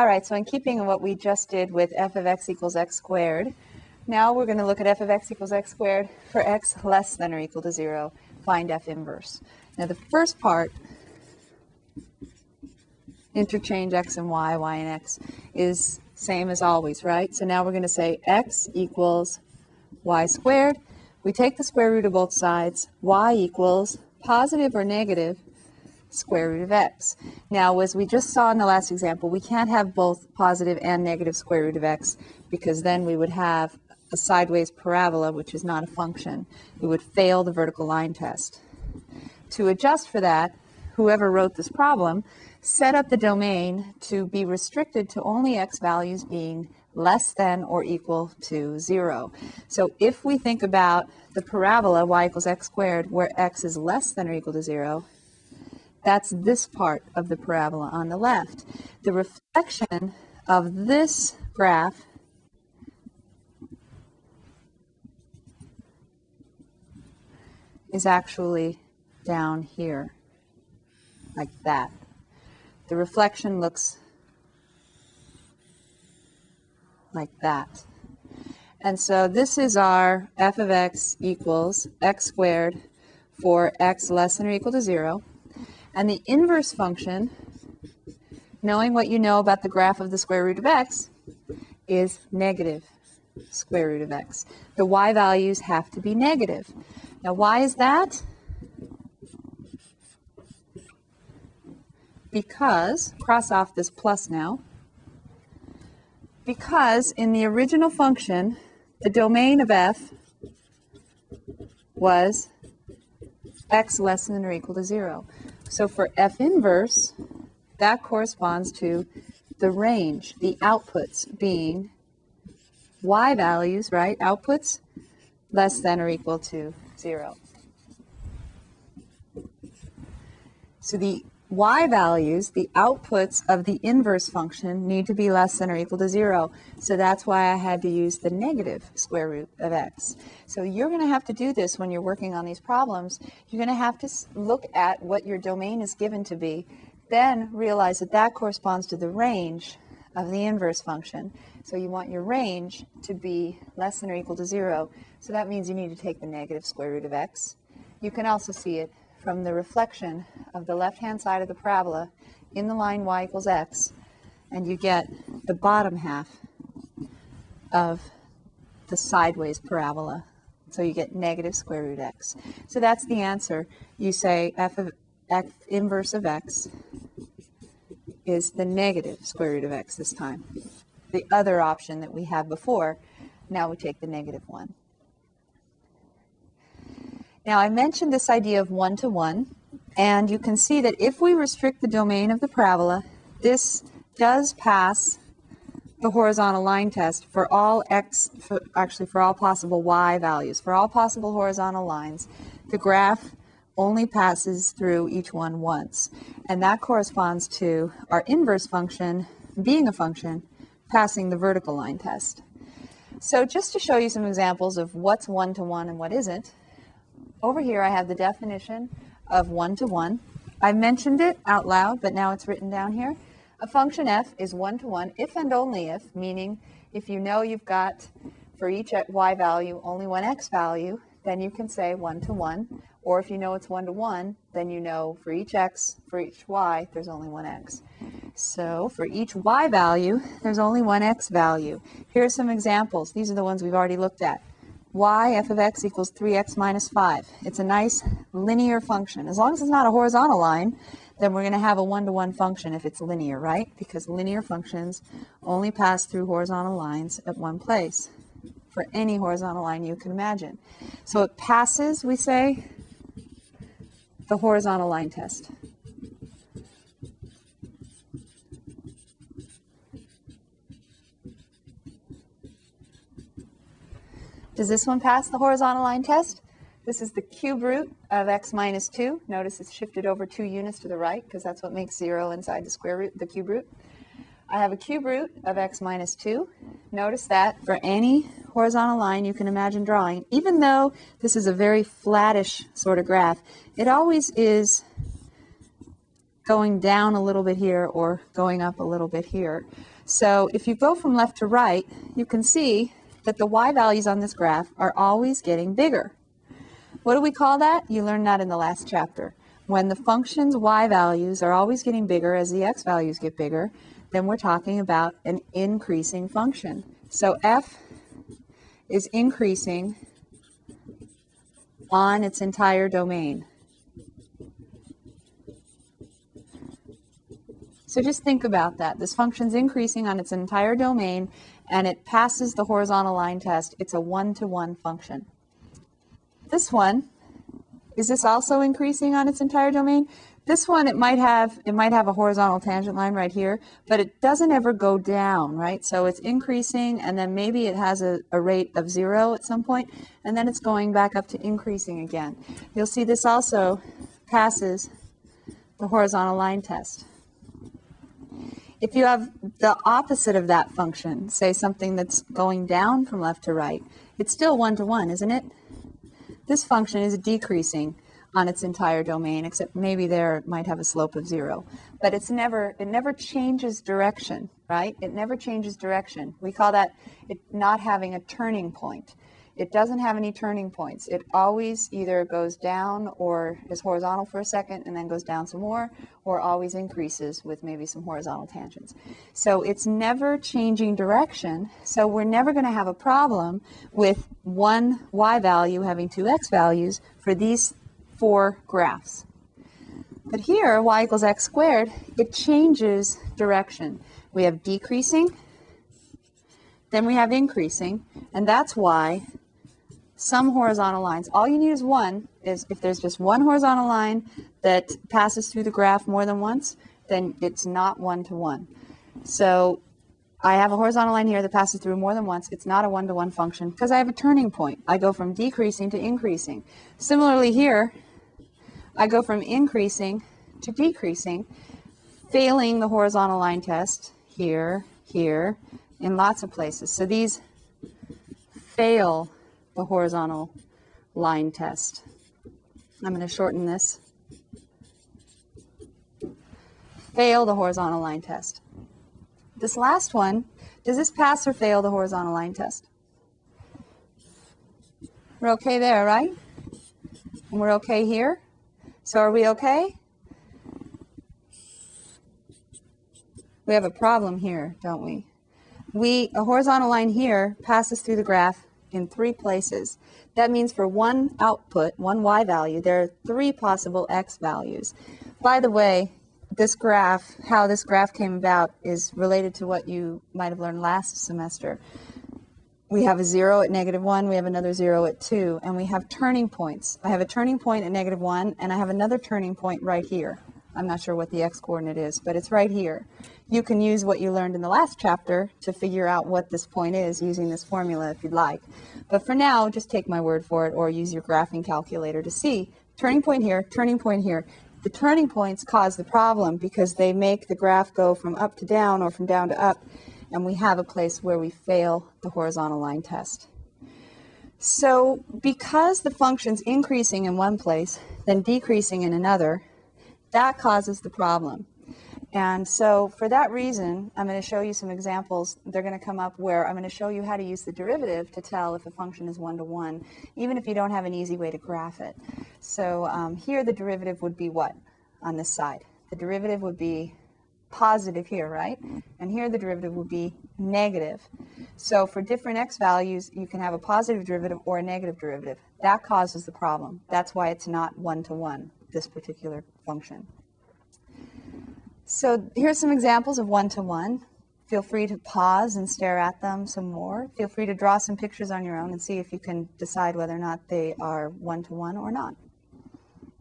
All right, so in keeping what we just did with f of x equals x squared, now we're going to look at f of x equals x squared for x less than or equal to 0. Find f inverse. Now the first part, interchange x and y and x, is same as always, right? So now we're going to say x equals y squared. We take the square root of both sides. Y equals positive or negative square root of x. Now, as we just saw in the last example, we can't have both positive and negative square root of x, because then we would have a sideways parabola, which is not a function. It would fail the vertical line test. To adjust for that, whoever wrote this problem set up the domain to be restricted to only x values being less than or equal to 0. So if we think about the parabola y equals x squared where x is less than or equal to 0, that's this part of the parabola on the left. The reflection of this graph is actually down here, like that. The reflection looks like that. And so this is our f of x equals x squared for x less than or equal to 0. And the inverse function, knowing what you know about the graph of the square root of x, is negative square root of x. The y values have to be negative. Now, why is that? Because, cross off this plus now, because in the original function, the domain of f was x less than or equal to 0. So for f inverse, that corresponds to the range, the outputs being y values, right? Outputs less than or equal to 0. So the y values, the outputs of the inverse function, need to be less than or equal to 0. So that's why I had to use the negative square root of x. So you're going to have to do this when you're working on these problems. You're going to have to look at what your domain is given to be, then realize that that corresponds to the range of the inverse function. So you want your range to be less than or equal to 0. So that means you need to take the negative square root of x. You can also see it from the reflection of the left-hand side of the parabola in the line y equals x, and you get the bottom half of the sideways parabola. So you get negative square root x. So that's the answer. You say f of f inverse of x is the negative square root of x this time. The other option that we had before, now we take the negative one. Now, I mentioned this idea of one-to-one, and you can see that if we restrict the domain of the parabola, this does pass the horizontal line test for all x, for all possible y values. For all possible horizontal lines, the graph only passes through each one once, and that corresponds to our inverse function being a function passing the vertical line test. So just to show you some examples of what's one-to-one and what isn't, over here I have the definition of one-to-one. I mentioned it out loud, but now it's written down here. A function f is one-to-one if and only if, meaning if you know you've got for each y value only one x value, then you can say one-to-one. Or if you know it's one-to-one, then you know for each x, for each y, there's only one x. So for each y value, there's only one x value. Here are some examples. These are the ones we've already looked at. Y f of x equals 3x minus 5. It's a nice linear function. As long as it's not a horizontal line, then we're going to have a one-to-one function if it's linear, right? Because linear functions only pass through horizontal lines at one place, for any horizontal line you can imagine. So it passes, we say, the horizontal line test. Does this one pass the horizontal line test? This is the cube root of x minus 2. Notice it's shifted over 2 units to the right because that's what makes 0 inside the square root, the cube root. I have a cube root of x minus 2. Notice that for any horizontal line you can imagine drawing, even though this is a very flattish sort of graph, it always is going down a little bit here or going up a little bit here. So if you go from left to right, you can see that the y values on this graph are always getting bigger. What do we call that? You learned that in the last chapter. When the function's y values are always getting bigger as the x values get bigger, then we're talking about an increasing function. So f is increasing on its entire domain. So just think about that. This function's increasing on its entire domain, and it passes the horizontal line test. It's a one-to-one function. This one, is this also increasing on its entire domain? This one, it might have a horizontal tangent line right here, but it doesn't ever go down, right? So it's increasing, and then maybe it has a rate of 0 at some point, and then it's going back up to increasing again. You'll see this also passes the horizontal line test. If you have the opposite of that function, say something that's going down from left to right, it's still one-to-one, isn't it? This function is decreasing on its entire domain, except maybe there it might have a slope of 0. But it never changes direction, right? It never changes direction. We call that it not having a turning point. It doesn't have any turning points. It always either goes down or is horizontal for a second and then goes down some more, or always increases with maybe some horizontal tangents. So it's never changing direction. So we're never going to have a problem with one y value having two x values for these four graphs. But here, y equals x squared, it changes direction. We have decreasing, then we have increasing, and that's why some horizontal lines, all you need is one, is if there's just one horizontal line that passes through the graph more than once, then it's not one-to-one. So I have a horizontal line here that passes through more than once. It's not a one-to-one function because I have a turning point. I go from decreasing to increasing. Similarly here, I go from increasing to decreasing, failing the horizontal line test here, here, in lots of places. So these fail the horizontal line test. I'm going to shorten this. Fail the horizontal line test. This last one, does this pass or fail the horizontal line test? We're okay there, right? And we're okay here. So are we okay? We have a problem here, don't we? A horizontal line here passes through the graph in three places. That means for one output, one y value, there are three possible x values. By the way, this graph, how this graph came about is related to what you might have learned last semester. We have a 0 at -1, we have another 0 at 2, and we have turning points. I have a turning point at -1, and I have another turning point right here. I'm not sure what the x-coordinate is, but it's right here. You can use what you learned in the last chapter to figure out what this point is using this formula if you'd like. But for now, just take my word for it or use your graphing calculator to see. Turning point here, turning point here. The turning points cause the problem because they make the graph go from up to down or from down to up, and we have a place where we fail the horizontal line test. So because the function's increasing in one place, then decreasing in another, that causes the problem. And so for that reason, I'm going to show you some examples. They're going to come up where I'm going to show you how to use the derivative to tell if a function is one-to-one, even if you don't have an easy way to graph it. So here the derivative would be what on this side? The derivative would be positive here, right? And here the derivative would be negative. So for different x values, you can have a positive derivative or a negative derivative. That causes the problem. That's why it's not one-to-one, this particular function. So here's some examples of one-to-one. Feel free to pause and stare at them some more. Feel free to draw some pictures on your own and see if you can decide whether or not they are one-to-one or not.